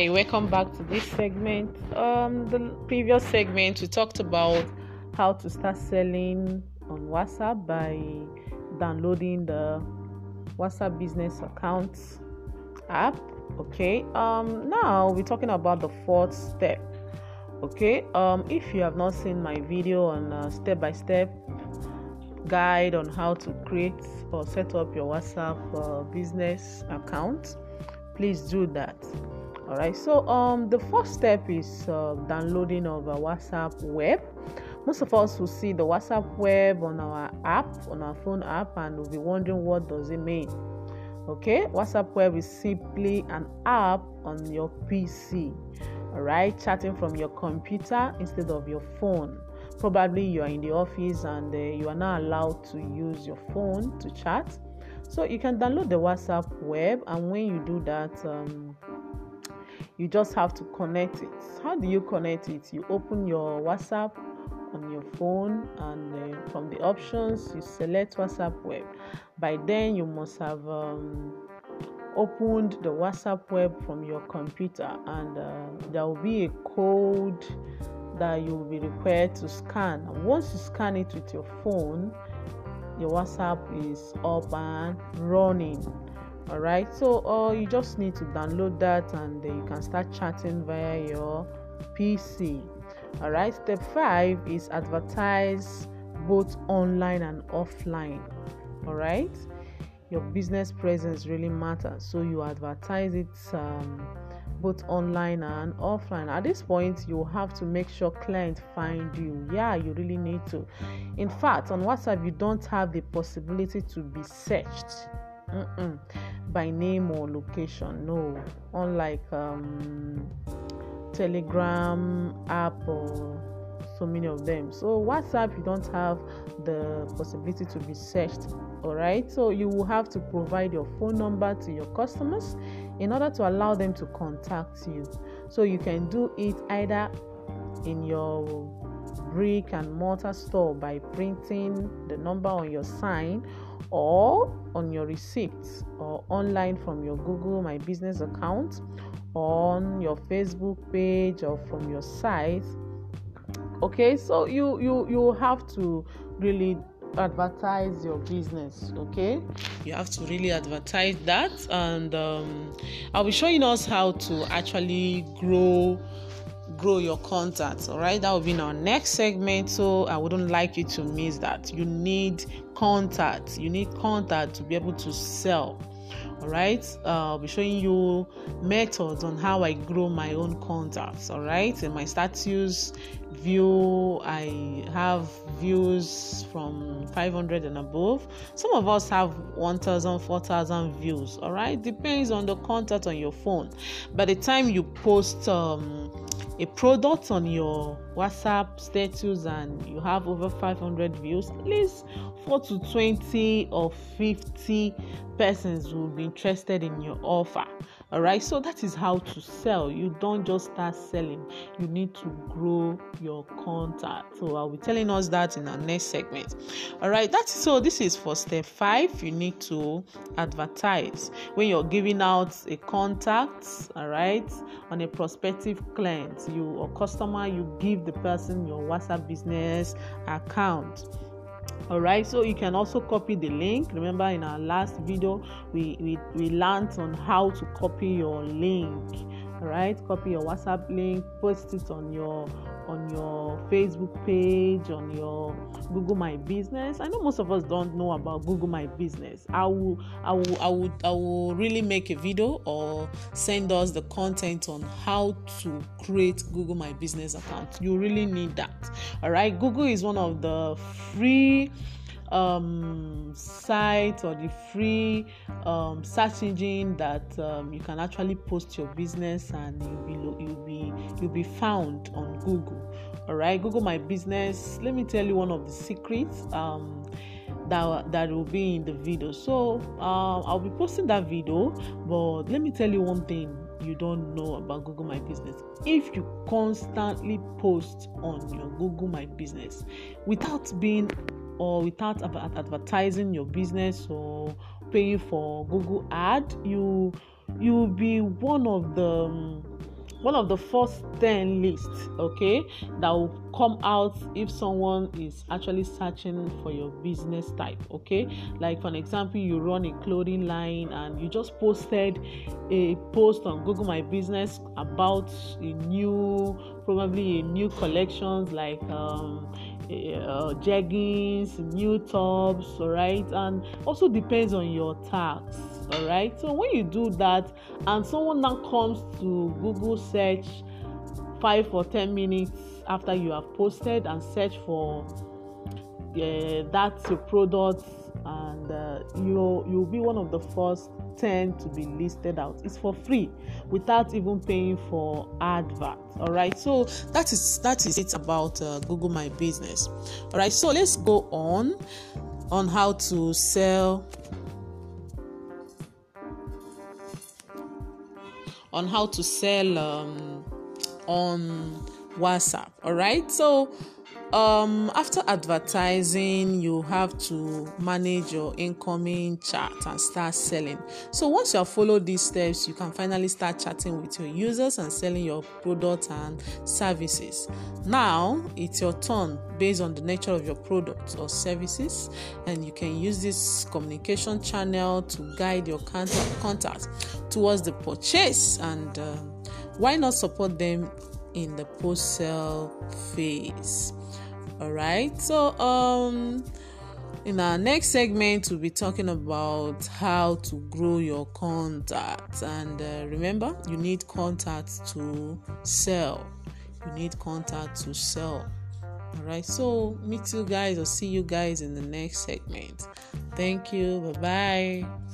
Hi, welcome back to this segment. The previous segment we talked about how to start selling on WhatsApp by downloading the WhatsApp business account app. Okay. Now we're talking about the fourth step. Okay. If you have not seen my video on step-by-step guide on how to create or set up your WhatsApp business account, please do that. All right, so the first step is downloading of a WhatsApp web. Most of us will see the WhatsApp web on our app, on our phone app, and we'll be wondering what does it mean. Okay, WhatsApp web is simply an app on your PC. All right, chatting from your computer instead of your phone. Probably you are in the office and you are not allowed to use your phone to chat. So you can download the WhatsApp web, and when you do that, you just have to connect it. How do you connect it? You open your WhatsApp on your phone, and from the options, you select WhatsApp web. By then, you must have opened the WhatsApp web from your computer, and there will be a code that you will be required to scan. Once you scan it with your phone, your WhatsApp is up and running. All right, so you just need to download that, and you can start chatting via your PC. All right, step 5 is advertise both online and offline. All right, your business presence really matters, so you advertise it both online and offline. At this point, you have to make sure clients find you. Yeah, you really need to. In fact, on WhatsApp, you don't have the possibility to be searched. By name or location, no. Unlike Telegram app or so many of them. So WhatsApp, you don't have the possibility to be searched. All right. So you will have to provide your phone number to your customers in order to allow them to contact you. So you can do it either in your brick and mortar store by printing the number on your sign, or on your receipts, or online from your Google My Business account, on your Facebook page, or from your site. Okay, so you have to really advertise your business. Okay, you have to really advertise that, and I'll be showing us how to actually grow your contacts. All right, that will be in our next segment, so I wouldn't like you to miss that. You need contact to be able to sell. All right, I'll be showing you methods on how I grow my own contacts. All right, in my status view, I have views from 500 and above. Some of us have 1,000, 4,000 views. All right, depends on the contact on your phone. By the time you post a product on your WhatsApp status and you have over 500 views, at least 4 to 20 or 50 persons will be interested in your offer. All right, so that is how to sell. You don't just start selling, you need to grow your contact. So I'll be telling us that in our next segment. All right, so this is for step 5. You need to advertise when you're giving out a contact, all right, on a prospective client or customer. You give the person your WhatsApp business account. All right, so you can also copy the link. Remember, in our last video we learned on how to copy your link. All right, copy your WhatsApp link, post it on your Facebook page, on your Google My Business. I know most of us don't know about Google My Business. I will really make a video or send us the content on how to create Google My Business account. You really need that. All right, Google is one of the free site or the free search engine that you can actually post your business, and you'll be found on Google. All right, Google My Business. Let me tell you one of the secrets that will be in the video. So I'll be posting that video, but let me tell you one thing you don't know about Google My Business. If you constantly post on your Google My Business without advertising your business or paying for Google ad, you you will be one of the first 10 lists, okay, that will come out if someone is actually searching for your business type, okay? Like, for example, you run a clothing line and you just posted a post on Google My Business about probably a new collections like jeggings, new tops, all right? And also depends on your tags, all right? So when you do that and someone now comes to Google search 5 or 10 minutes after you have posted and search for that product, and you'll be one of the first 10 to be listed out. It's for free without even paying for advert. All right, so that is it about Google My Business. All right, so let's go on how to sell, on WhatsApp. All right, so after advertising, you have to manage your incoming chat and start selling. So once you have followed these steps, you can finally start chatting with your users and selling your products and services. Now it's your turn based on the nature of your products or services, and you can use this communication channel to guide your contacts towards the purchase, and why not support them in the post-sale phase. All right, so in our next segment we'll be talking about how to grow your contacts, and remember, you need contacts to sell. All right, so meet you guys or see you guys in the next segment. Thank you. Bye bye.